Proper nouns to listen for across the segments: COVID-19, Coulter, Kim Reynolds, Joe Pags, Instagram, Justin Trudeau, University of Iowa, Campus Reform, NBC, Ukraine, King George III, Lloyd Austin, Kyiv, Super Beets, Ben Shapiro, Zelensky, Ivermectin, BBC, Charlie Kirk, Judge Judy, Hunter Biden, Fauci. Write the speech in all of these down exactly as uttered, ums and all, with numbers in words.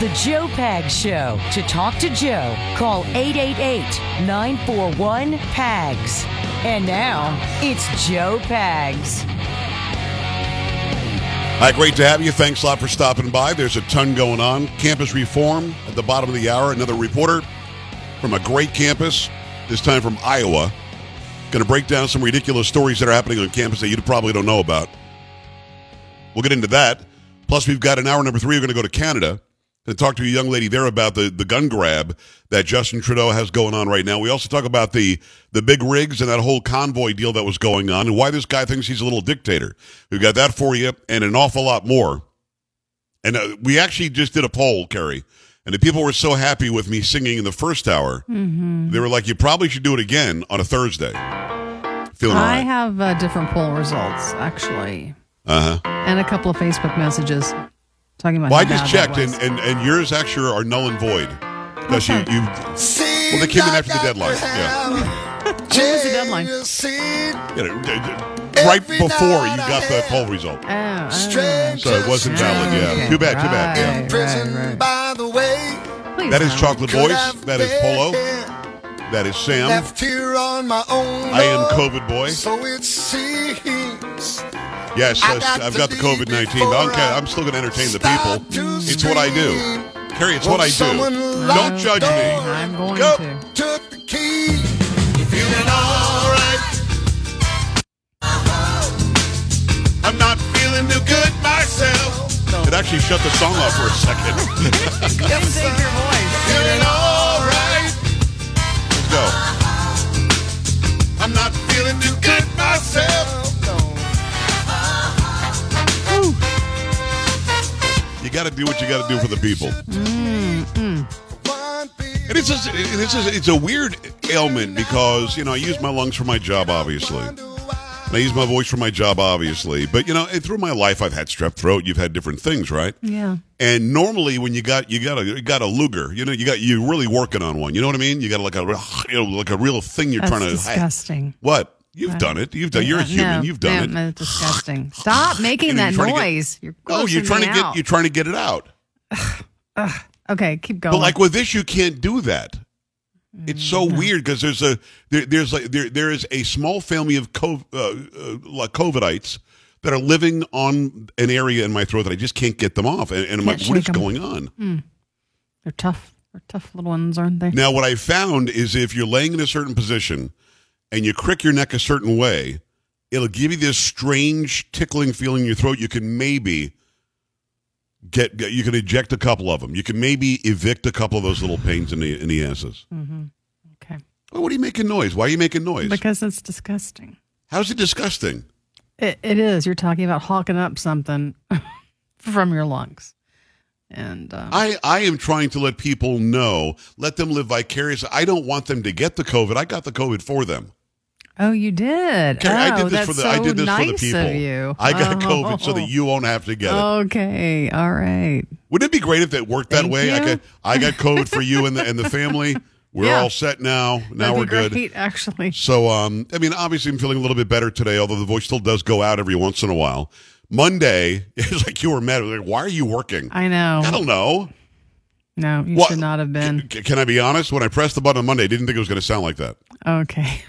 The Joe Pags Show. To talk to Joe, call eight eight eight, nine four one, P A G S. And now, it's Joe Pags. Hi, great to have you. Thanks a lot for stopping by. There's a ton going on. Campus Reform at the bottom of the hour. Another reporter from a great campus, this time from Iowa. Going to break down some ridiculous stories that are happening on campus that you probably don't know about. We'll get into that. Plus, we've got an hour number three. We're going to go to Canada and talk to a young lady there about the, the gun grab that Justin Trudeau has going on right now. We also talk about the the big rigs and that whole convoy deal that was going on and why this guy thinks he's a little dictator. We've got that for you and an awful lot more. And uh, we actually just did a poll, Carrie, and the people were so happy with me singing in the first hour. Mm-hmm. They were like, you probably should do it again on a Thursday. Feeling I right. have uh, different poll results, actually. Uh-huh. And a couple of Facebook messages. Talking about well, I just checked, and, and, and yours actually are null and void. Because you, you, well, they came in after the deadline. Yeah. When was the deadline? Yeah, right before you got the poll result. Oh, oh. So it wasn't valid, yeah. Too bad, right, too bad. Yeah. Right, right. Please, that is Chocolate Voice. That is Polo. That is Sam. I am COVID Boy. So it seems... Yes, I got I've got the COVID nineteen. Okay, I'm still going to entertain the people. It's what I do. Carrie, it's what I do. Don't judge me. I'm going Go. to. Took the key. You're feeling all right. I'm not feeling too good myself. It actually shut the song off for a second. You can save your voice. Feeling all right. Let's go. I'm not feeling too good myself. You got to do what you got to do for the people. Mm-hmm. And it's just, it's just, it's a weird ailment because, you know, I use my lungs for my job, obviously. And I use my voice for my job, obviously. But, you know, and through my life, I've had strep throat. You've had different things, right? Yeah. And normally when you got you got a, you got a Luger, you know, you got, you're really working on one. You know what I mean? You got like a, you know, like a real thing you're That's trying to. disgusting. Hide. What? You've right. done it. You've done. You're a human. No, you've done no, it. It's disgusting. Stop making you know, that noise. Get, you're oh, you're trying to out. get. You're trying to get it out. Okay, keep going. But like with this, you can't do that. It's so no. weird because there's a there, there's like there there is a small family of COVID, uh, uh, like COVIDites that are living on an area in my throat that I just can't get them off. And, and I'm like, what is them. going on? Mm. They're tough. They're tough little ones, aren't they? Now, what I found is if you're laying in a certain position and you crick your neck a certain way, it'll give you this strange tickling feeling in your throat. You can maybe get, you can eject a couple of them. You can maybe evict a couple of those little pains in the in the asses. Mm-hmm. Okay. Well, what are you making noise? Why are you making noise? Because it's disgusting. How's it disgusting? It, it is. You're talking about hawking up something from your lungs. And um, I, I am trying to let people know, let them live vicariously. I don't want them to get the COVID. I got the COVID for them. Oh, you did. Carrie, oh, I did this that's for the so I did this nice for the people. You. I got oh. COVID so that you won't have to get it. Okay, all right. Wouldn't it be great if it worked that Thank way? You. I got I got COVID for you and the and the family. We're yeah. all set now. Now That'd we're be great, good. Actually, so um, I mean, obviously, I'm feeling a little bit better today. Although the voice still does go out every once in a while. Monday, it was like you were mad. Like, why are you working? I know. I don't know. No, you well, should not have been. Can, can I be honest? When I pressed the button on Monday, I didn't think it was going to sound like that. Okay.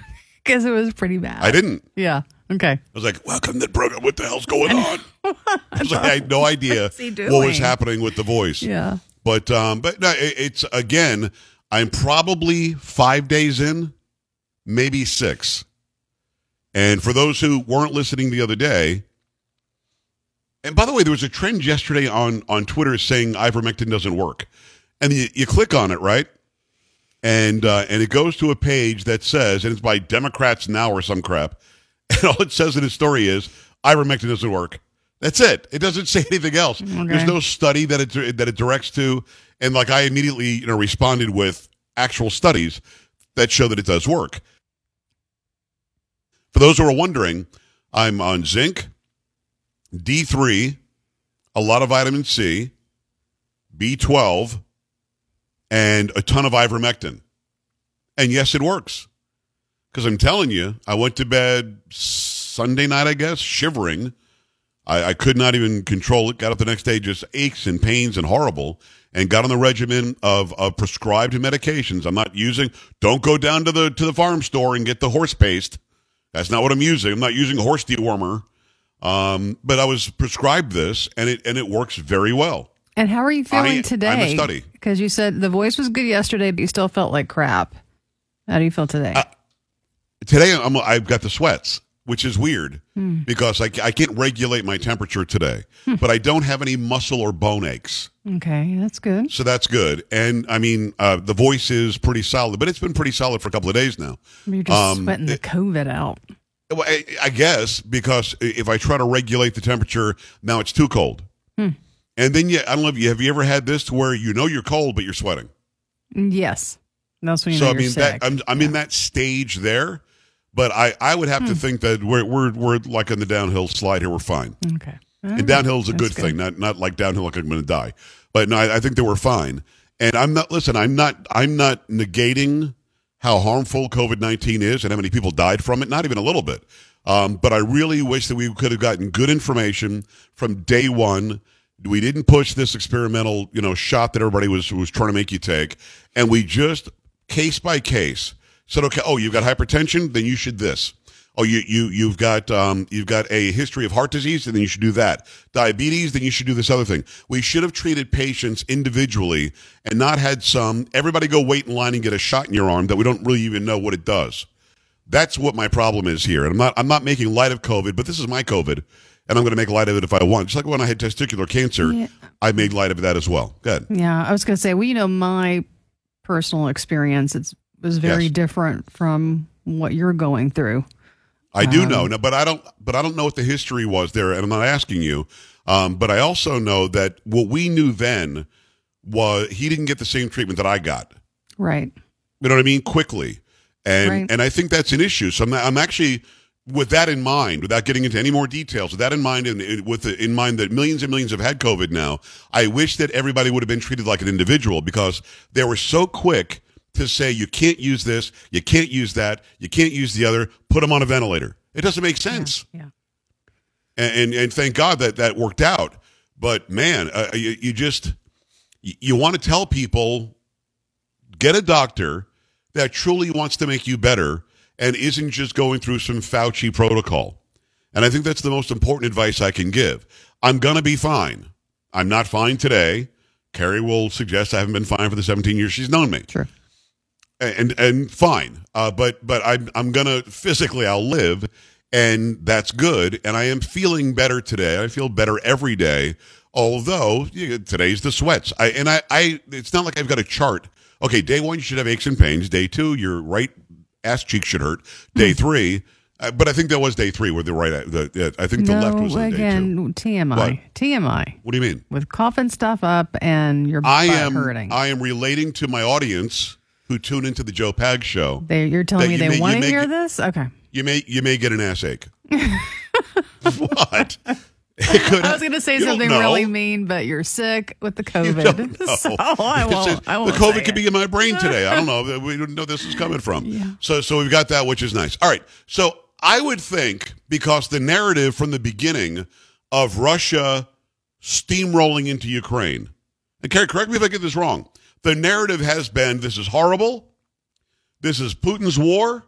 Because it was pretty bad. I didn't. Yeah. Okay. I was like, welcome to the program. What the hell's going on? I, I was like, I had no idea what was happening with the voice. Yeah. But, um, but no, it, it's, again, I'm probably five days in, maybe six. And for those who weren't listening the other day, and by the way, there was a trend yesterday on, on Twitter saying Ivermectin doesn't work. And you, you click on it, right? And uh, and it goes to a page that says, and it's by Democrats Now or some crap, and all it says in the story is, Ivermectin doesn't work. That's it. It doesn't say anything else. Okay. There's no study that it that it directs to. And like I immediately, you know, responded with actual studies that show that it does work. For those who are wondering, I'm on zinc, D three, a lot of vitamin C, B twelve, and a ton of ivermectin. And yes, it works. Because I'm telling you, I went to bed Sunday night, I guess, shivering. I, I could not even control it. Got up the next day, just aches and pains and horrible, and got on the regimen of, of prescribed medications. I'm not using, don't go down to the to the farm store and get the horse paste. That's not what I'm using. I'm not using horse dewormer. Um, but I was prescribed this, and it and it works very well. And how are you feeling I, today? I'm a study. Because you said the voice was good yesterday, but you still felt like crap. How do you feel today? Uh, today, I'm, I've got the sweats, which is weird hmm. because I, I can't regulate my temperature today. Hmm. But I don't have any muscle or bone aches. Okay, that's good. So that's good. And, I mean, uh, the voice is pretty solid, but it's been pretty solid for a couple of days now. You're just um, sweating the it, COVID out. I, I guess, because if I try to regulate the temperature, now it's too cold. Hmm. And then, yeah, I don't know if you have you ever had this to where you know you're cold, but you're sweating? Yes. That's when you so, know you're I mean, sick. That, I'm, I'm yeah. in that stage there, but I, I would have hmm. to think that we're, we're we're like on the downhill slide here. We're fine. Okay. All and right. downhill is a good, good thing, not not like downhill like I'm going to die. But no, I, I think that we're fine. And I'm not, listen, I'm not I'm not negating how harmful COVID nineteen is and how many people died from it, not even a little bit. Um, but I really wish that we could have gotten good information from day one. We didn't push this experimental, you know, shot that everybody was was trying to make you take, and we just case by case said, okay, oh, you've got hypertension, then you should this. Oh, you you you've got um you've got a history of heart disease, and then you should do that. Diabetes, then you should do this other thing. We should have treated patients individually and not had some everybody go wait in line and get a shot in your arm that we don't really even know what it does. That's what my problem is here, and I'm not I'm not making light of COVID, but this is my COVID. And I'm going to make light of it if I want. Just like when I had testicular cancer, yeah. I made light of that as well. Good. Yeah, I was going to say, well, you know, my personal experience it's, was very yes. different from what you're going through. I um, do know, no, but I don't. But I don't know what the history was there, and I'm not asking you. Um, but I also know that what we knew then was he didn't get the same treatment that I got. Right. You know what I mean? Quickly, and right. and I think that's an issue. So I'm, I'm actually. With that in mind, without getting into any more details, with that in mind, and with the, in mind that millions and millions have had COVID now, I wish that everybody would have been treated like an individual because they were so quick to say, you can't use this, you can't use that, you can't use the other, put them on a ventilator. It doesn't make sense. Yeah. yeah. And, and and thank God that that worked out. But man, uh, you, you just, you, you want to tell people, get a doctor that truly wants to make you better and isn't just going through some Fauci protocol. And I think that's the most important advice I can give. I'm going to be fine. I'm not fine today. Carrie will suggest I haven't been fine for the seventeen years she's known me. Sure. And and fine. Uh, but but I'm, I'm going to, physically I'll live, and that's good. And I am feeling better today. I feel better every day, although you know, today's the sweats. I And I, I it's not like I've got a chart. Okay, day one, you should have aches and pains. Day two, you're right. Ass cheek should hurt. Day three, uh, but I think that was day three where the right, the, uh, I think the no, left was on again, day two. T M I. What? T M I. What do you mean? With coughing stuff up and your butt hurting. I am relating to my audience who tune into the Joe Pags show. They, you're telling me you they may, want to hear get, this? Okay. You may you may get an ass ache. What? I was going to say something really mean, but you're sick with the COVID. So I won't, is, I won't the COVID could be in my brain today. I don't know. We don't know where this is coming from. Yeah. So, so we've got that, which is nice. All right. So I would think because the narrative from the beginning of Russia steamrolling into Ukraine, and Carrie, correct me if I get this wrong. The narrative has been this is horrible. This is Putin's war.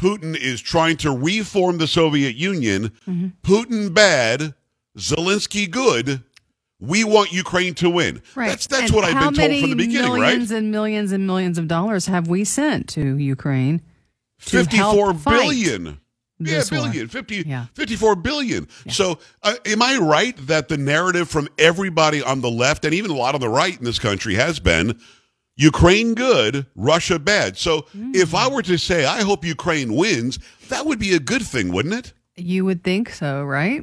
Putin is trying to reform the Soviet Union. Mm-hmm. Putin bad. Zelensky good. We want Ukraine to win. Right. That's that's and what I've been told from the beginning, right? How many millions and millions and millions of dollars have we sent to Ukraine to fifty-four help billion. Yeah, billion. fifty, yeah. fifty-four billion. Yeah. So, uh, am I right that the narrative from everybody on the left and even a lot on the right in this country has been Ukraine good, Russia bad. So mm. if I were to say, I hope Ukraine wins, that would be a good thing, wouldn't it? You would think so, right?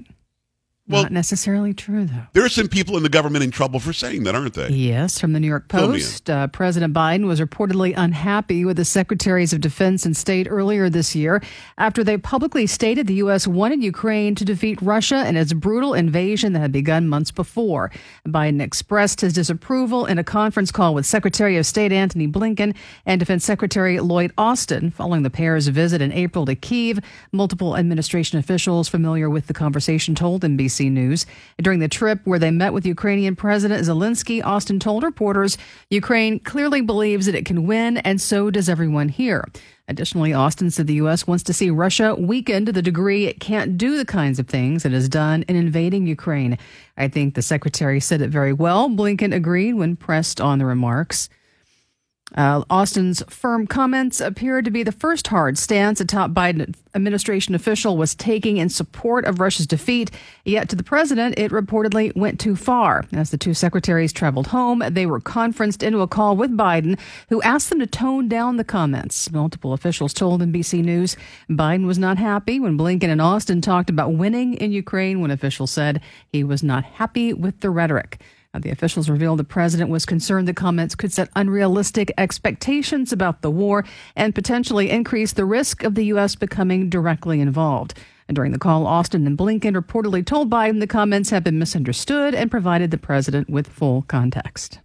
Well, not necessarily true, though. There are some people in the government in trouble for saying that, aren't they? Yes, from the New York Post. Uh, President Biden was reportedly unhappy with the secretaries of defense and state earlier this year after they publicly stated the U S wanted Ukraine to defeat Russia in its brutal invasion that had begun months before. Biden expressed his disapproval in a conference call with Secretary of State Antony Blinken and Defense Secretary Lloyd Austin following the pair's visit in April to Kyiv. Multiple administration officials familiar with the conversation told N B C News. During the trip where they met with Ukrainian President Zelensky, Austin told reporters Ukraine clearly believes that it can win, and so does everyone here. Additionally, Austin said the U S wants to see Russia weaken to the degree it can't do the kinds of things it has done in invading Ukraine. I think the secretary said it very well. Blinken agreed when pressed on the remarks. Uh, Austin's firm comments appeared to be the first hard stance a top Biden administration official was taking in support of Russia's defeat. Yet to the president, it reportedly went too far. As the two secretaries traveled home, they were conferenced into a call with Biden, who asked them to tone down the comments. Multiple officials told N B C News Biden was not happy when Blinken and Austin talked about winning in Ukraine. One official said he was not happy with the rhetoric. The officials revealed the president was concerned the comments could set unrealistic expectations about the war and potentially increase the risk of the U S becoming directly involved. And during the call, Austin and Blinken reportedly told Biden the comments had been misunderstood and provided the president with full context.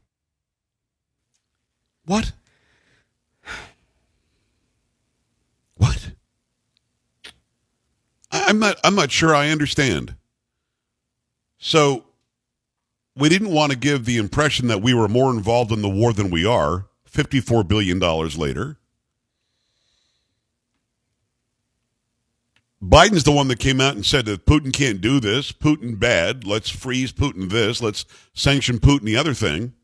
What? What? I'm not, I'm not sure I understand. So... we didn't want to give the impression that we were more involved in the war than we are, fifty-four billion dollars later. Biden's the one that came out and said that Putin can't do this, Putin bad, let's freeze Putin this, let's sanction Putin the other thing.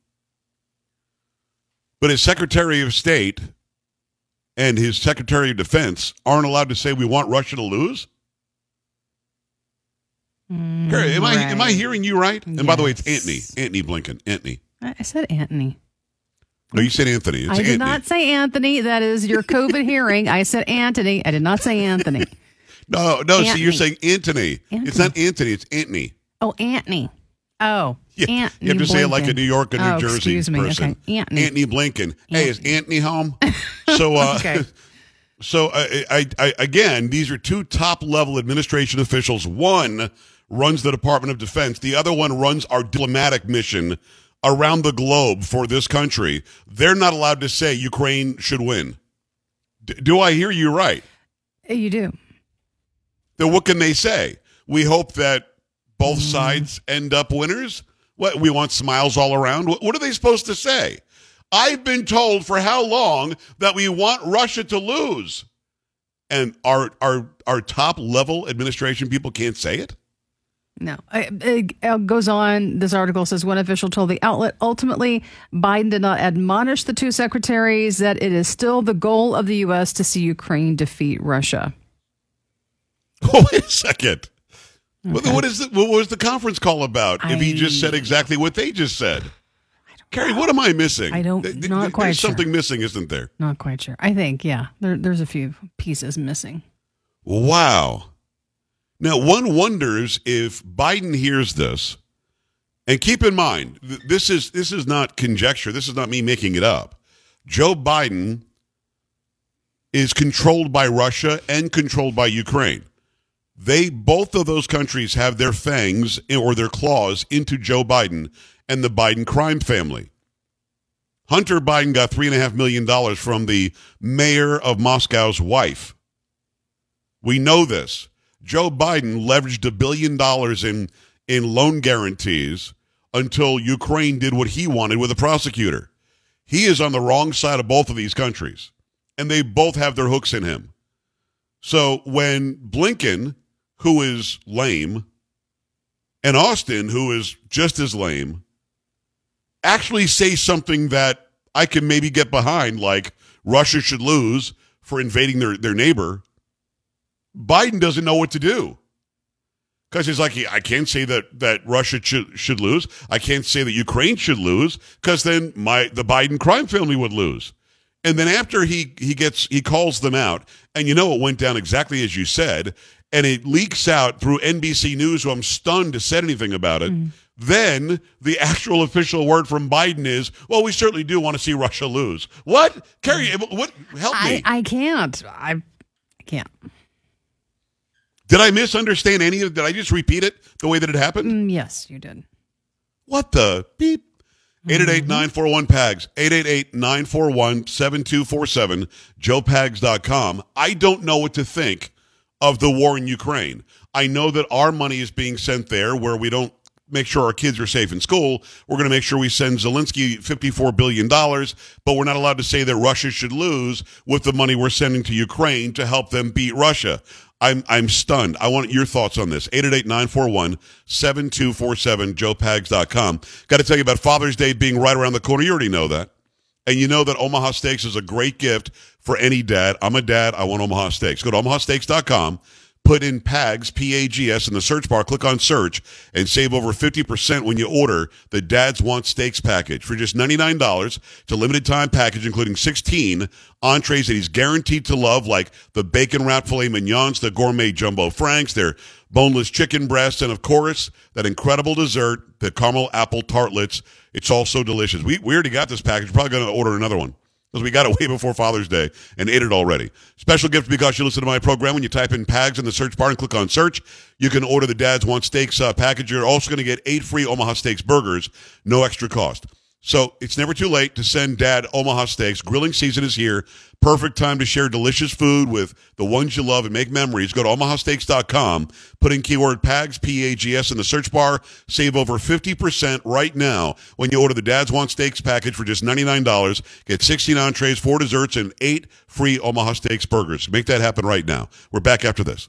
But his Secretary of State and his Secretary of Defense aren't allowed to say we want Russia to lose? Mm, Carrie, am right. I am I hearing you right? And yes. By the way, it's Antony, Antony Blinken, Antony. I said Antony. No, you said Anthony. It's I did Antony. not say Anthony. That is your COVID hearing. I said Antony. I did not say Anthony. no, no. Antony. So you're saying Antony. Antony. It's not Antony. It's Antony. Oh, Antony. Oh, yeah. Antony you have to Blinken. Say it like a New York or New oh, Jersey excuse me. person. Okay. Antony. Antony Blinken. Antony. Hey, is Antony home? So, uh, okay. so I, I, I, again, these are two top-level administration officials. One runs the Department of Defense. The other one runs our diplomatic mission around the globe for this country. They're not allowed to say Ukraine should win. D- do I hear you right? You do. Then what can they say? We hope that both mm-hmm. sides end up winners? What, we want smiles all around? What, what are they supposed to say? I've been told for how long that we want Russia to lose. And our our, our top-level administration people can't say it? No. It, it goes on. This article says one official told the outlet, ultimately, Biden did not admonish the two secretaries that it is still the goal of the U S to see Ukraine defeat Russia. Wait a second. Okay. What is the, what was the conference call about I... if he just said exactly what they just said? Carrie, what am I missing? I don't, not There's quite There's something sure. missing, isn't there? Not quite sure. I think, yeah, there, there's a few pieces missing. Wow. Now, one wonders if Biden hears this, and keep in mind, th- this is this is not conjecture. This is not me making it up. Joe Biden is controlled by Russia and controlled by Ukraine. They, both of those countries have their fangs or their claws into Joe Biden and the Biden crime family. Hunter Biden got three point five million dollars from the mayor of Moscow's wife. We know this. Joe Biden leveraged a billion dollars in, in loan guarantees until Ukraine did what he wanted with a prosecutor. He is on the wrong side of both of these countries, and they both have their hooks in him. So when Blinken, who is lame, and Austin, who is just as lame, actually say something that I can maybe get behind, like Russia should lose for invading their, their neighbor, Biden doesn't know what to do. Because he's like, I can't say that, that Russia should, should lose. I can't say that Ukraine should lose, because then my the Biden crime family would lose. And then after he he gets he calls them out, and you know it went down exactly as you said, and it leaks out through N B C News, who I'm stunned to say anything about it. Mm. Then the actual official word from Biden is, well, we certainly do want to see Russia lose. What? Carrie, what? Help I, me. I can't. I, I can't. Did I misunderstand any of it? Did I just repeat it the way that it happened? Mm, yes, you did. What the? Beep. eight eight eight, nine four one, P A G S. eight eight eight, nine four one, seven two four seven. Joe Pags dot com. I don't know what to think of the war in Ukraine. I know that our money is being sent there where we don't make sure our kids are safe in school. We're going to make sure we send Zelensky fifty-four billion dollars, but we're not allowed to say that Russia should lose with the money we're sending to Ukraine to help them beat Russia. I'm I'm stunned. I want your thoughts on this. eight eight eight, nine four one, seven two four seven, Joe Pags dot com. Got to tell you about Father's Day being right around the corner. You already know that. And you know that Omaha Steaks is a great gift for any dad. I'm a dad. I want Omaha Steaks. Go to Omaha Steaks dot com. Put in P A G S, P A G S, in the search bar. Click on search and save over fifty percent when you order the Dad's Want Steaks package. For just ninety-nine dollars, it's a limited-time package including sixteen entrees that he's guaranteed to love, like the bacon wrap filet mignons, the gourmet jumbo franks, their boneless chicken breasts, and, of course, that incredible dessert, the caramel apple tartlets. It's all so delicious. We, we already got this package. We're probably going to order another one, because we got it way before Father's Day and ate it already. Special gift because you listen to my program. When you type in P A G S in the search bar and click on search, you can order the Dad's Want Steaks uh, package. You're also going to get eight free Omaha Steaks burgers, no extra cost. So it's never too late to send Dad Omaha Steaks. Grilling season is here. Perfect time to share delicious food with the ones you love and make memories. Go to Omaha Steaks dot com. Put in keyword P A G S, P A G S, in the search bar. Save over fifty percent right now when you order the Dad's Want Steaks package for just ninety-nine dollars. Get sixteen entrees, four desserts, and eight free Omaha Steaks burgers. Make that happen right now. We're back after this.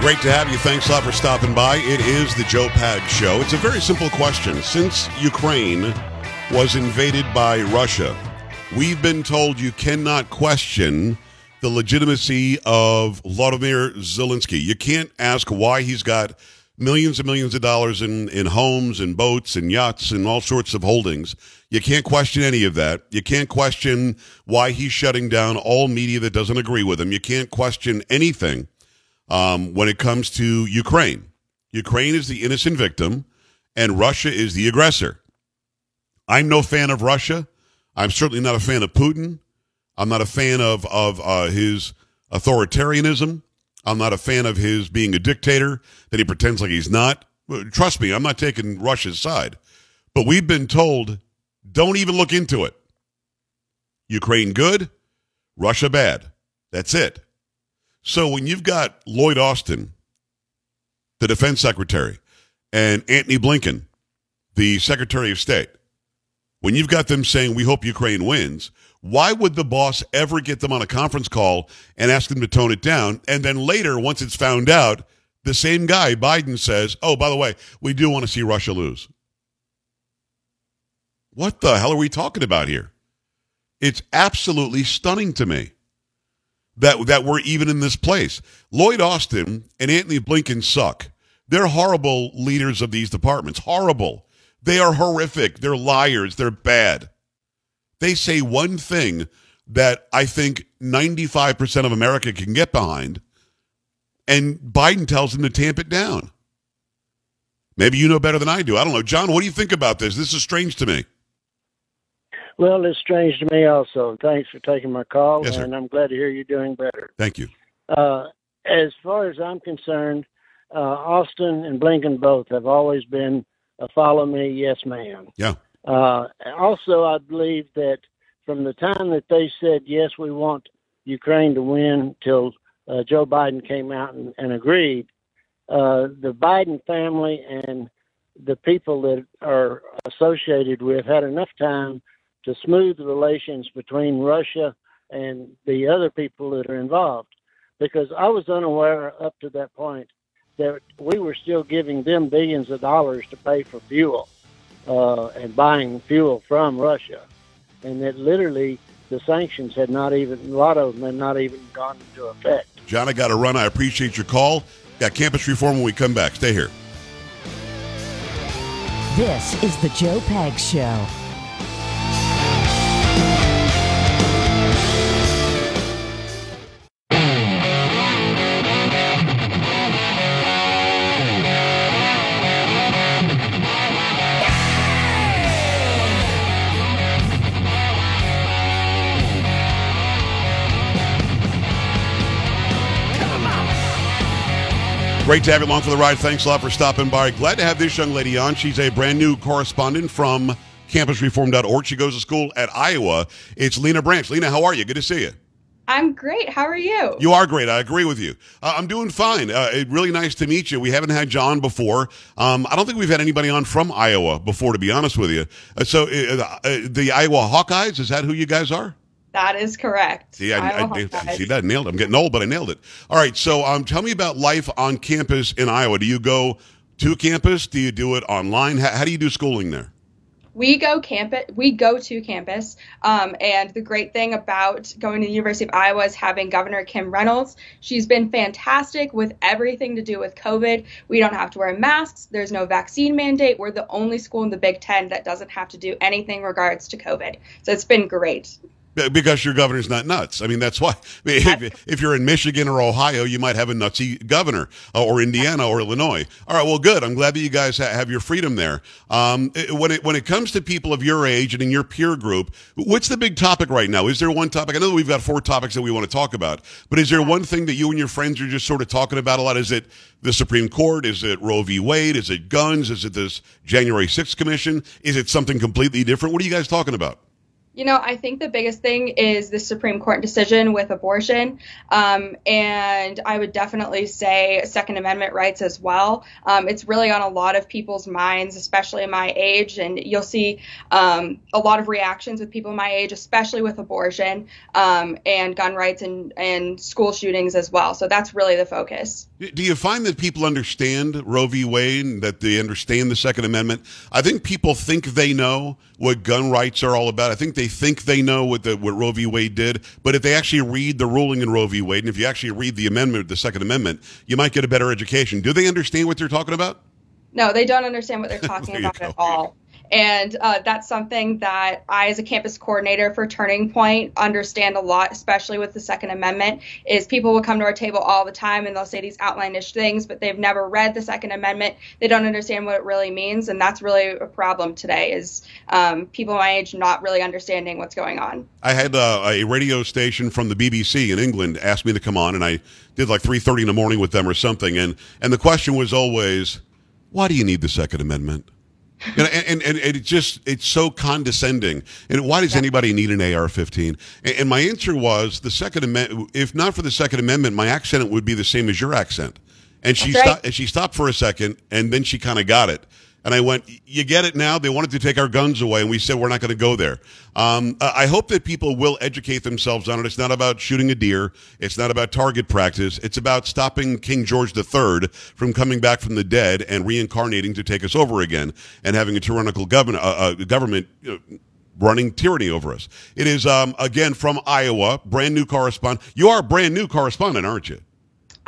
Great to have you. Thanks a lot for stopping by. It is the Joe Pags Show. It's a very simple question. Since Ukraine was invaded by Russia, we've been told you cannot question the legitimacy of Vladimir Zelensky. You can't ask why he's got millions and millions of dollars in, in homes and boats and yachts and all sorts of holdings. You can't question any of that. You can't question why he's shutting down all media that doesn't agree with him. You can't question anything. Um, when it comes to Ukraine, Ukraine is the innocent victim and Russia is the aggressor. I'm no fan of Russia. I'm certainly not a fan of Putin. I'm not a fan of, of uh, his authoritarianism. I'm not a fan of his being a dictator that he pretends like he's not. Trust me, I'm not taking Russia's side. But we've been told, don't even look into it. Ukraine good, Russia bad. That's it. So when you've got Lloyd Austin, the defense secretary, and Antony Blinken, the secretary of state, when you've got them saying, we hope Ukraine wins, why would the boss ever get them on a conference call and ask them to tone it down? And then later, once it's found out, the same guy, Biden, says, oh, by the way, we do want to see Russia lose. What the hell are we talking about here? It's absolutely stunning to me that that we're even in this place. Lloyd Austin and Antony Blinken suck. They're horrible leaders of these departments. Horrible. They are horrific. They're liars. They're bad. They say one thing that I think ninety-five percent of America can get behind, and Biden tells him to tamp it down. Maybe you know better than I do. I don't know. John, what do you think about this? This is strange to me. Well, it's strange to me also. Thanks for taking my call, yes, and I'm glad to hear you're doing better. Thank you. Uh, as far as I'm concerned, uh, Austin and Blinken both have always been a follow me, yes, ma'am. Yeah. Uh, also, I believe that from the time that they said, yes, we want Ukraine to win, till uh, Joe Biden came out and, and agreed, uh, the Biden family and the people that are associated with had enough time to smooth the relations between Russia and the other people that are involved. Because I was unaware up to that point that we were still giving them billions of dollars to pay for fuel uh, and buying fuel from Russia. And that literally the sanctions had not even, a lot of them had not even gone into effect. John, I got to run. I appreciate your call. Got Campus Reform when we come back. Stay here. This is the Joe Pags Show. Great to have you along for the ride. Thanks a lot for stopping by. Glad to have this young lady on. She's a brand new correspondent from campus reform dot org. She goes to school at Iowa. It's Lena Branch. Lena, how are you? Good to see you. I'm great. How are you? You are great. I agree with you. Uh, I'm doing fine. Uh, really nice to meet you. We haven't had John before. Um, I don't think we've had anybody on from Iowa before, to be honest with you. Uh, so uh, uh, the Iowa Hawkeyes, is that who you guys are? That is correct. See, I, I, I see that nailed it. I'm getting old, but I nailed it. All right. So um, tell me about life on campus in Iowa. Do you go to campus? Do you do it online? How, how do you do schooling there? We go campus. We go to campus. Um, and the great thing about going to the University of Iowa is having Governor Kim Reynolds. She's been fantastic with everything to do with COVID. We don't have to wear masks. There's no vaccine mandate. We're the only school in the Big Ten that doesn't have to do anything in regards to COVID. So it's been great. Because your governor's not nuts. I mean, that's why. I mean, if, if you're in Michigan or Ohio, you might have a nutsy governor, uh, or Indiana or Illinois. All right, well, good. I'm glad that you guys ha- have your freedom there. Um, it, when it when it comes to people of your age and in your peer group, what's the big topic right now? Is there one topic? I know we've got four topics that we want to talk about, but is there one thing that you and your friends are just sort of talking about a lot? Is it the Supreme Court? Is it Roe v. Wade? Is it guns? Is it this January sixth commission? Is it something completely different? What are you guys talking about? You know, I think the biggest thing is the Supreme Court decision with abortion. Um, and I would definitely say Second Amendment rights as well. Um, it's really on a lot of people's minds, especially my age. And you'll see um, a lot of reactions with people my age, especially with abortion um, and gun rights and, and school shootings as well. So that's really the focus. Do you find that people understand Roe v. Wade, that they understand the Second Amendment? I think people think they know what gun rights are all about. I think they They think they know what the, what Roe v. Wade did, but if they actually read the ruling in Roe v. Wade, and if you actually read the amendment, the Second Amendment, you might get a better education. Do they understand what they're talking about? No, they don't understand what they're talking about at all. And uh, that's something that I, as a campus coordinator for Turning Point, understand a lot, especially with the Second Amendment, is people will come to our table all the time and they'll say these outlandish things, but they've never read the Second Amendment. They don't understand what it really means. And that's really a problem today, is um, people my age not really understanding what's going on. I had uh, a radio station from the B B C in England ask me to come on, and I did like three thirty in the morning with them or something. And, and the question was always, why do you need the Second Amendment? You know, and, and, and it just, it's so condescending. And why does anybody need an A R fifteen? And, and my answer was, the Second Amendment, if not for the Second Amendment, my accent would be the same as your accent. And she, right. sto- and she stopped for a second, and then she kind of got it. And I went, you get it now? They wanted to take our guns away, and we said we're not going to go there. Um, I hope that people will educate themselves on it. It's not about shooting a deer. It's not about target practice. It's about stopping King George the Third from coming back from the dead and reincarnating to take us over again and having a tyrannical govern- uh, uh, government uh, running tyranny over us. It is, um, again, from Iowa, brand new correspondent. You are a brand new correspondent, aren't you?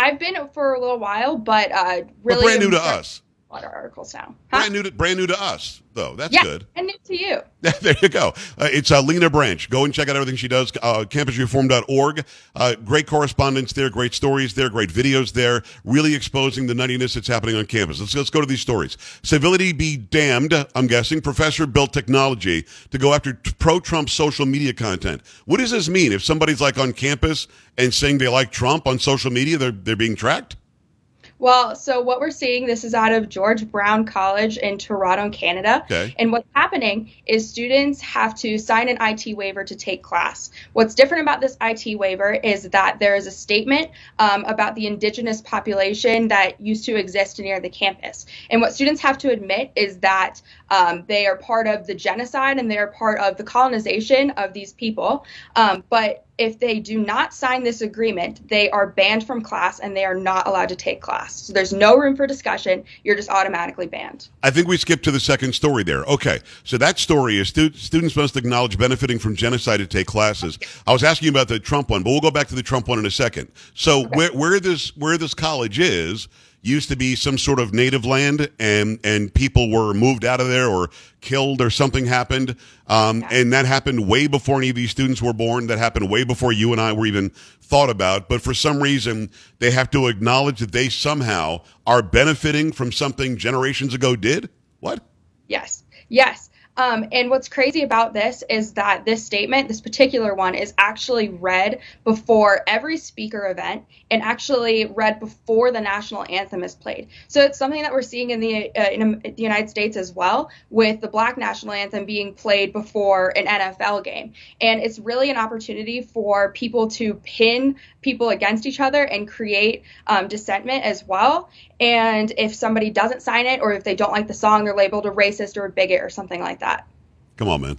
I've been for a little while, but uh, really. But brand new to us. newsletter articles now. Huh? Brand new to brand new to us, though. That's yeah, good. And new to you. There you go. Uh, it's uh, Lena Branch. Go and check out everything she does. Uh, campus reform dot org. Uh, great correspondence there. Great stories there. Great videos there. Really exposing the nuttiness that's happening on campus. Let's let's go to these stories. Civility be damned. I'm guessing professor built technology to go after t- pro-Trump social media content. What does this mean? If somebody's like on campus and saying they like Trump on social media, they're they're being tracked? Well, so what we're seeing, this is out of George Brown College in Toronto, Canada. Okay. And what's happening is students have to sign an I T waiver to take class. What's different about this I T waiver is that there is a statement um, about the indigenous population that used to exist near the campus. And what students have to admit is that um, they are part of the genocide and they are part of the colonization of these people. Um, but if they do not sign this agreement, they are banned from class and they are not allowed to take class. So there's no room for discussion. You're just automatically banned. I think we skipped to the second story there. Okay. So that story is stu- students must acknowledge benefiting from genocide to take classes. Okay. I was asking you about the Trump one, but we'll go back to the Trump one in a second. So okay. where, where this where this college is used to be some sort of native land, and and people were moved out of there or killed or something happened. Um, yeah. And that happened way before any of these students were born. That happened way before you and I were even thought about. But for some reason, they have to acknowledge that they somehow are benefiting from something generations ago did? What? Yes. Yes. Um, and what's crazy about this is that this statement, this particular one, is actually read before every speaker event and actually read before the national anthem is played. So it's something that we're seeing in the uh, in the United States as well, with the Black national anthem being played before an N F L game. And it's really an opportunity for people to pin people against each other and create um, dissentment as well. And if somebody doesn't sign it, or if they don't like the song, they're labeled a racist or a bigot or something like that. Come on, man.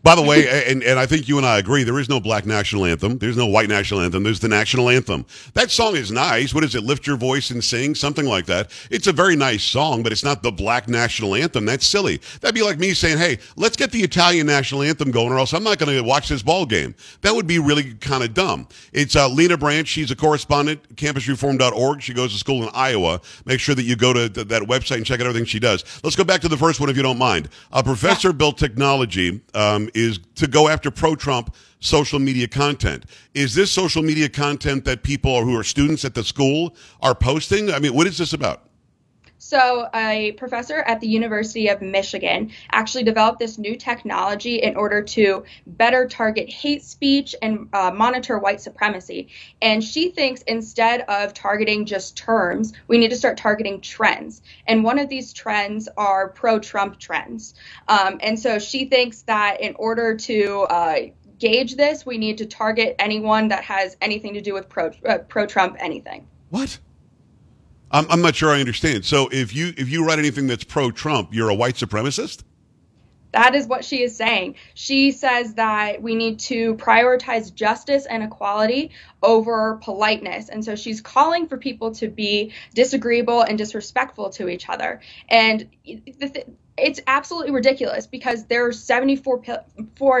By the way, and, and I think you and I agree, there is no Black national anthem. There's no white national anthem. There's the national anthem. That song is nice. What is it? Lift your voice and sing, something like that. It's a very nice song, but it's not the Black national anthem. That's silly. That'd be like me saying, hey, let's get the Italian national anthem going, or else I'm not going to watch this ball game. That would be really kind of dumb. It's uh, Lena Branch. She's a correspondent, campus reform dot org. She goes to school in Iowa. Make sure that you go to th- that website and check out everything she does. Let's go back to the first one, if you don't mind. A professor built technology um, is to go after pro-Trump social media content. Is this social media content that people who are students at the school are posting? I mean, what is this about? So a professor at the University of Michigan actually developed this new technology in order to better target hate speech and uh, monitor white supremacy. And she thinks instead of targeting just terms, we need to start targeting trends. And one of these trends are pro-Trump trends. Um, and so she thinks that in order to uh, gauge this, we need to target anyone that has anything to do with pro, uh, pro-Trump anything. What? I'm, I'm not sure I understand. So if you if you write anything that's pro-Trump, you're a white supremacist? That is what she is saying. She says that we need to prioritize justice and equality over politeness. And so she's calling for people to be disagreeable and disrespectful to each other. And the th- it's absolutely ridiculous, because there are seventy-four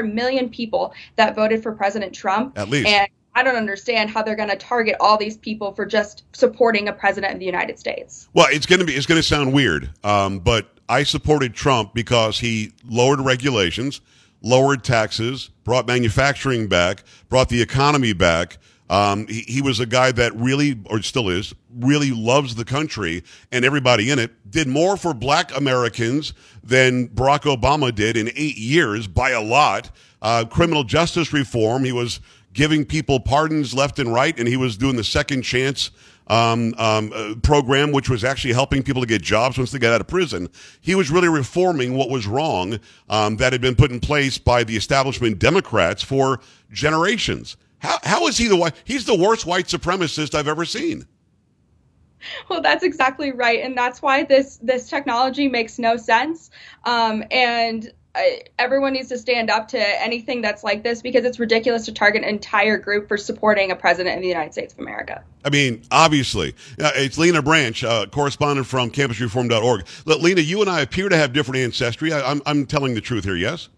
million people that voted for President Trump. At least. And I don't understand how they're going to target all these people for just supporting a president of the United States. Well, it's going to be, it's going to sound weird, um, but I supported Trump because he lowered regulations, lowered taxes, brought manufacturing back, brought the economy back. Um, he, he was a guy that really, or still is, really loves the country and everybody in it, did more for Black Americans than Barack Obama did in eight years by a lot. Uh, criminal justice reform, he was giving people pardons left and right, and he was doing the second chance um, um, uh, program, which was actually helping people to get jobs once they got out of prison. He was really reforming what was wrong um, that had been put in place by the establishment Democrats for generations. How how is he the he's the worst white supremacist I've ever seen? Well, that's exactly right, and that's why this this technology makes no sense, um, and. Everyone needs to stand up to anything that's like this, because it's ridiculous to target an entire group for supporting a president of the United States of America. I mean, obviously. Uh, it's Lena Branch, uh, correspondent from campus reform dot org. Lena, you and I appear to have different ancestry. I, I'm, I'm telling the truth here, yes?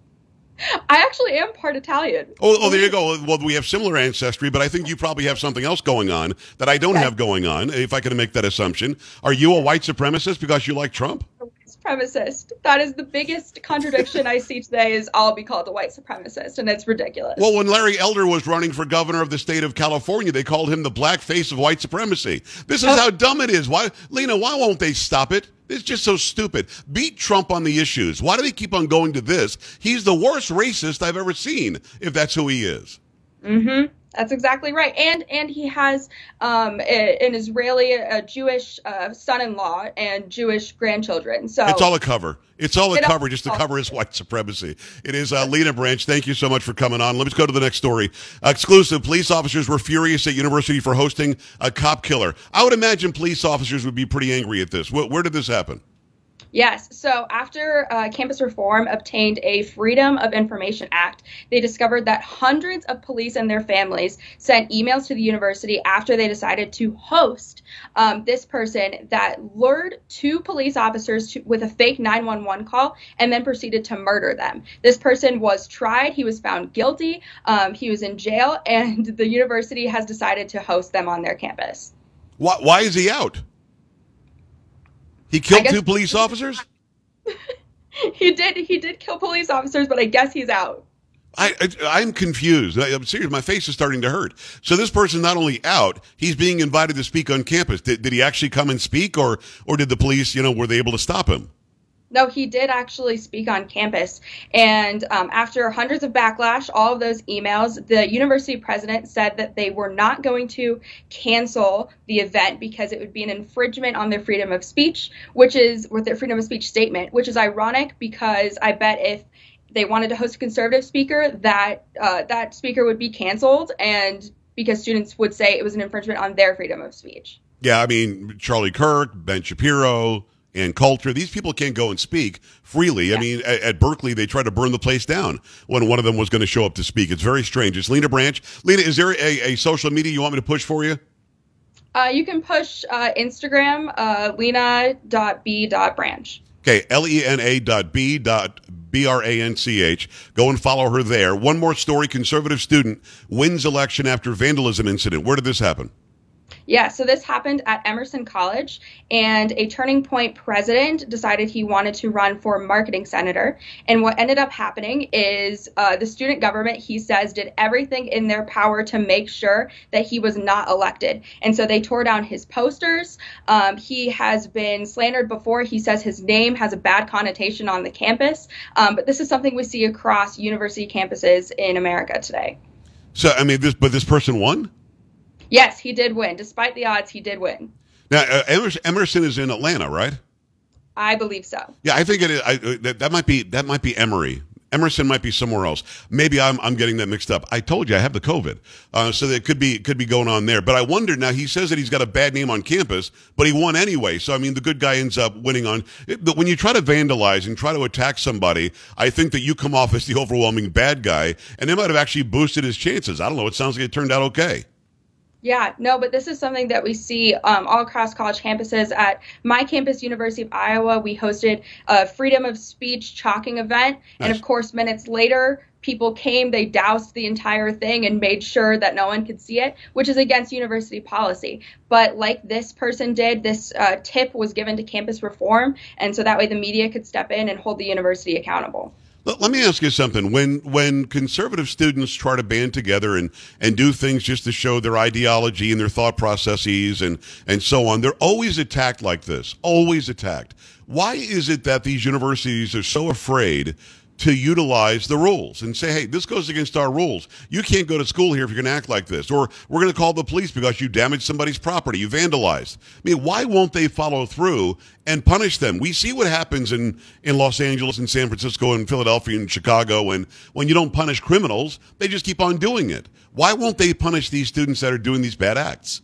I actually am part Italian. Oh, oh, there you go. Well, we have similar ancestry, but I think you probably have something else going on that I don't yes. have going on, if I can make that assumption. Are you a white supremacist because you like Trump? A white supremacist. That is the biggest contradiction I see today is I'll be called a white supremacist, and it's ridiculous. Well, when Larry Elder was running for governor of the state of California, they called him the black face of white supremacy. This is oh. how dumb it is. Why, Lena, why won't they stop it? It's just so stupid. Beat Trump on the issues. Why do they keep on going to this? He's the worst racist I've ever seen, if that's who he is. Mm-hmm. That's exactly right. And and he has um, a, an Israeli, a Jewish uh, son-in-law and Jewish grandchildren. So it's all a cover. It's all a it cover all, just to cover his white supremacy. It is uh, Lena Branch. Thank you so much for coming on. Let's go to the next story. Exclusive. Police officers were furious at university for hosting a cop killer. I would imagine police officers would be pretty angry at this. Where, where did this happen? Yes. So after uh, Campus Reform obtained a Freedom of Information Act, they discovered that hundreds of police and their families sent emails to the university after they decided to host um, this person that lured two police officers to, with a fake nine one one call and then proceeded to murder them. This person was tried. He was found guilty. Um, he was in jail, and the university has decided to host them on their campus. Why, why is he out? He killed two police officers? He did. He did kill police officers, but I guess he's out. I, I, I'm confused. I, I'm serious. My face is starting to hurt. So this person's not only out, he's being invited to speak on campus. Did, did he actually come and speak, or or did the police, you know, were they able to stop him? No, he did actually speak on campus. And um, after hundreds of backlash, all of those emails, the university president said that they were not going to cancel the event because it would be an infringement on their freedom of speech, which is with their freedom of speech statement, which is ironic because I bet if they wanted to host a conservative speaker, that uh, that speaker would be canceled, and because students would say it was an infringement on their freedom of speech. Yeah, I mean, Charlie Kirk, Ben Shapiro, and Coulter, these people can't go and speak freely. Yeah. I mean, at, at Berkeley, they tried to burn the place down when one of them was going to show up to speak. It's very strange. It's Lena Branch. Lena, is there a, a social media you want me to push for you? Uh, you can push uh, Instagram, uh, lena dot b dot branch. Okay, L E N A dot B dot B R A N C H. Go and follow her there. One more story. Conservative student wins election after vandalism incident. Where did this happen? Yeah, so this happened at Emerson College, and a Turning Point president decided he wanted to run for marketing senator. And what ended up happening is uh, the student government, he says, did everything in their power to make sure that he was not elected. And so they tore down his posters. Um, he has been slandered before. He says his name has a bad connotation on the campus. Um, but this is something we see across university campuses in America today. So, I mean, this, but this person won? Yes, he did win. Despite the odds, he did win. Now, uh, Emerson is in Atlanta, right? I believe so. Yeah, I think it is. I, that, that might be that might be Emory. Emerson might be somewhere else. Maybe I'm I'm getting that mixed up. I told you I have the COVID, uh, so that could be could be going on there. But I wonder now. He says that he's got a bad name on campus, but he won anyway. So I mean, the good guy ends up winning on. But when you try to vandalize and try to attack somebody, I think that you come off as the overwhelming bad guy, and it might have actually boosted his chances. I don't know. It sounds like it turned out okay. Yeah, no, but this is something that we see um, all across college campuses. At my campus, University of Iowa, we hosted a freedom of speech chalking event. Nice. And of course, minutes later, people came, they doused the entire thing and made sure that no one could see it, which is against university policy. But like this person did, this uh, tip was given to Campus Reform. And so that way the media could step in and hold the university accountable. Let me ask you something. When when conservative students try to band together and, and do things just to show their ideology and their thought processes and, and so on, they're always attacked like this, always attacked. Why is it that these universities are so afraid to utilize the rules and say, hey, this goes against our rules. You can't go to school here if you're going to act like this. Or we're going to call the police because you damaged somebody's property, you vandalized. I mean, why won't they follow through and punish them? We see what happens in, in Los Angeles and San Francisco and Philadelphia and Chicago. And when you don't punish criminals, they just keep on doing it. Why won't they punish these students that are doing these bad acts?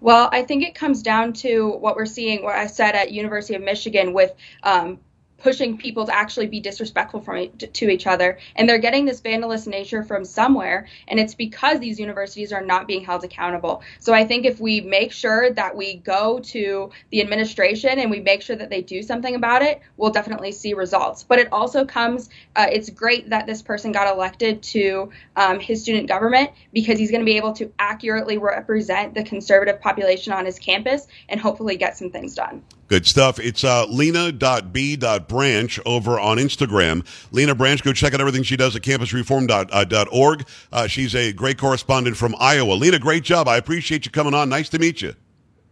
Well, I think it comes down to what we're seeing, what I said at University of Michigan with um, pushing people to actually be disrespectful from, to each other. And they're getting this vandalist nature from somewhere. And it's because these universities are not being held accountable. So I think if we make sure that we go to the administration and we make sure that they do something about it, we'll definitely see results. But it also comes, uh, it's great that this person got elected to um, his student government, because he's going to be able to accurately represent the conservative population on his campus and hopefully get some things done. Good stuff. It's uh, lena dot b dot branch over on Instagram. Lena Branch, go check out everything she does at campus reform dot org. Uh, she's a great correspondent from Iowa. Lena, great job. I appreciate you coming on. Nice to meet you.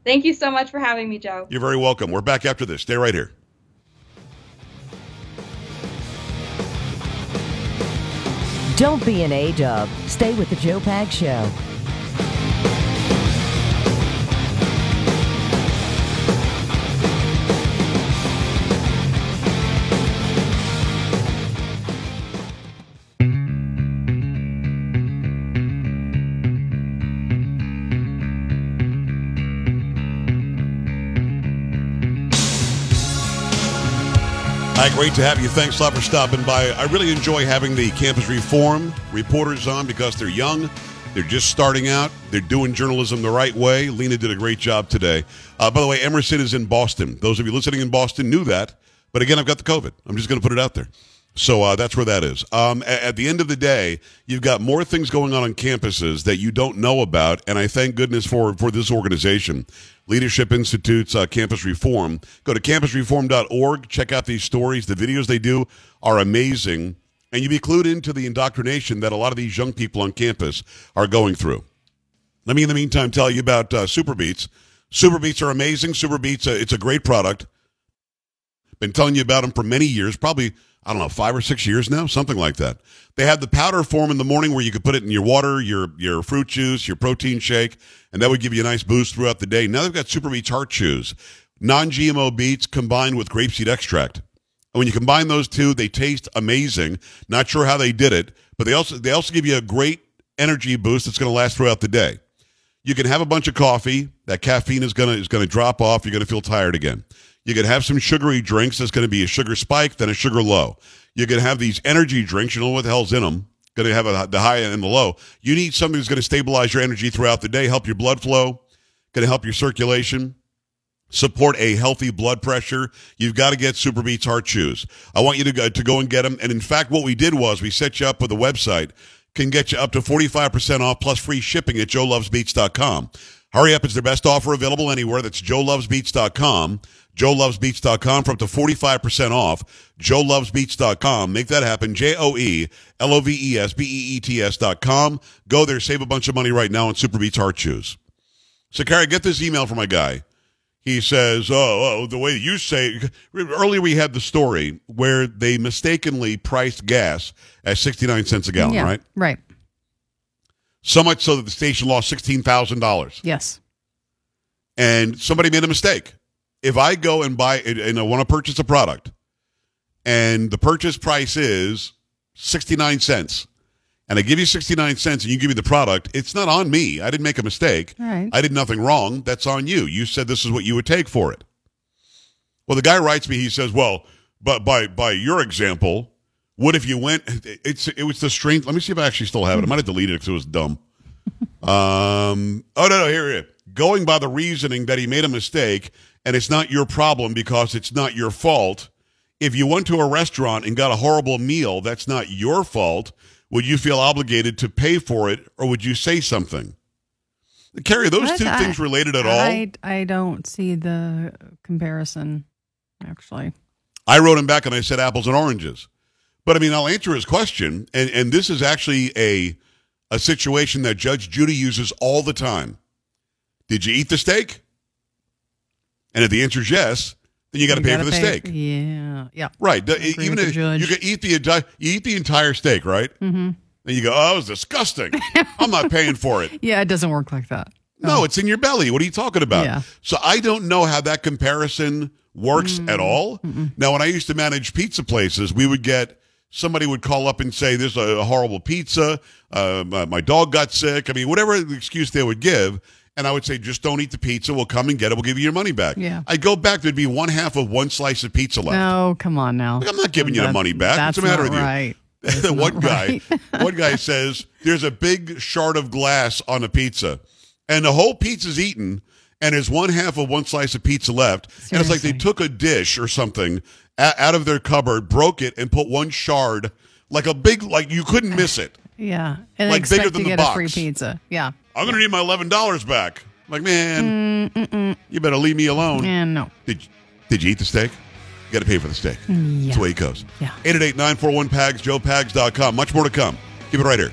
Thank you so much for having me, Joe. You're very welcome. We're back after this. Stay right here. Don't be an A-dub. Stay with the Joe Pags Show. Hi, great to have you. Thanks a lot for stopping by. I really enjoy having the Campus Reform reporters on because they're young, they're just starting out, they're doing journalism the right way. Lena did a great job today. Uh, by the way, Emerson is in Boston. Those of you listening in Boston knew that, but again, I've got the COVID. I'm just going to put it out there. So uh, that's where that is. Um, at, at the end of the day, you've got more things going on on campuses that you don't know about, and I thank goodness for, for this organization. Leadership Institute's uh, Campus Reform. Go to campus reform dot org. Check out these stories. The videos they do are amazing. And you'll be clued into the indoctrination that a lot of these young people on campus are going through. Let me, in the meantime, tell you about uh, Super Beets. Super Beets are amazing. Super Beets, uh, it's a great product. Been telling you about them for many years, probably, I don't know, five or six years now, something like that. They have the powder form in the morning where you could put it in your water, your your fruit juice, your protein shake, and that would give you a nice boost throughout the day. Now they've got Super Beets Heart Chews, non-G M O beets combined with grapeseed extract. And when you combine those two, they taste amazing. Not sure how they did it, but they also they also give you a great energy boost that's going to last throughout the day. You can have a bunch of coffee. That caffeine is going to is going to drop off. You're going to feel tired again. You could have some sugary drinks. That's going to be a sugar spike, then a sugar low. You could have these energy drinks. You don't know what the hell's in them. Going to have a, the high and the low. You need something that's going to stabilize your energy throughout the day, help your blood flow, going to help your circulation, support a healthy blood pressure. You've got to get Super Beets Heart Chews. I want you to go, to go and get them. And in fact, what we did was we set you up with a website. Can get you up to forty-five percent off plus free shipping at joe loves beets dot com. Hurry up. It's their best offer available anywhere. That's joe loves beets dot com. joe loves beets dot com for up to forty-five percent off. joe loves beets dot com. Make that happen. J O E L O V E S B E E T S dot com. Go there. Save a bunch of money right now on Super Beets Heart Chews. So, Carrie, get this email from my guy. He says, oh, oh, the way you say, earlier we had the story where they mistakenly priced gas at sixty-nine cents a gallon, yeah, right? Right. So much so that the station lost sixteen thousand dollars. Yes. And somebody made a mistake. If I go and buy, and I want to purchase a product, and the purchase price is sixty-nine cents, and I give you sixty-nine cents and you give me the product, it's not on me. I didn't make a mistake. Right. I did nothing wrong. That's on you. You said this is what you would take for it. Well, the guy writes me, he says, well, but by by your example, what if you went, it's it was the strange, let me see if I actually still have it. I might have deleted it because it was dumb. um. Oh, no, no, here it is. Going by the reasoning that he made a mistake and it's not your problem because it's not your fault. If you went to a restaurant and got a horrible meal, that's not your fault. Would you feel obligated to pay for it, or would you say something? Carrie, are those what? two I, things related at all? I, I don't see the comparison, actually. I wrote him back and I said apples and oranges. But, I mean, I'll answer his question, and, and this is actually a, a situation that Judge Judy uses all the time. Did you eat the steak? And if the answer is yes, then you got to pay for the pay, steak. Yeah, yeah. Right. Even if you could eat the you eat the entire steak, right? Mm-hmm. And you go, "Oh, it was disgusting. I'm not paying for it." Yeah, it doesn't work like that. No, oh. It's in your belly. What are you talking about? Yeah. So I don't know how that comparison works mm. at all. Mm-mm. Now, when I used to manage pizza places, we would get somebody would call up and say, "This is a horrible pizza. Uh, my, my dog got sick." I mean, whatever the excuse they would give. and I would say, just don't eat the pizza. We'll come and get it. We'll give you your money back. Yeah. I go back. There'd be one half of one slice of pizza left. No, come on now. Like, I'm not giving that's, you the money back. That's What's the matter with right. you? The one guy, right. one guy says, there's a big shard of glass on a pizza, and the whole pizza's eaten, and there's one half of one slice of pizza left. Seriously. And it's like they took a dish or something out of their cupboard, broke it, and put one shard, like a big, like you couldn't miss it. Yeah, and like bigger than to get the box. A free pizza. Yeah, I'm gonna need my eleven dollars back. I'm like, man, Mm-mm-mm. you better leave me alone. And no, did did you eat the steak? You got to pay for the steak. Yeah. That's the way it goes. Yeah, eight eight eight, nine four one, P A G S, joe pags dot com. Much more to come. Keep it right here.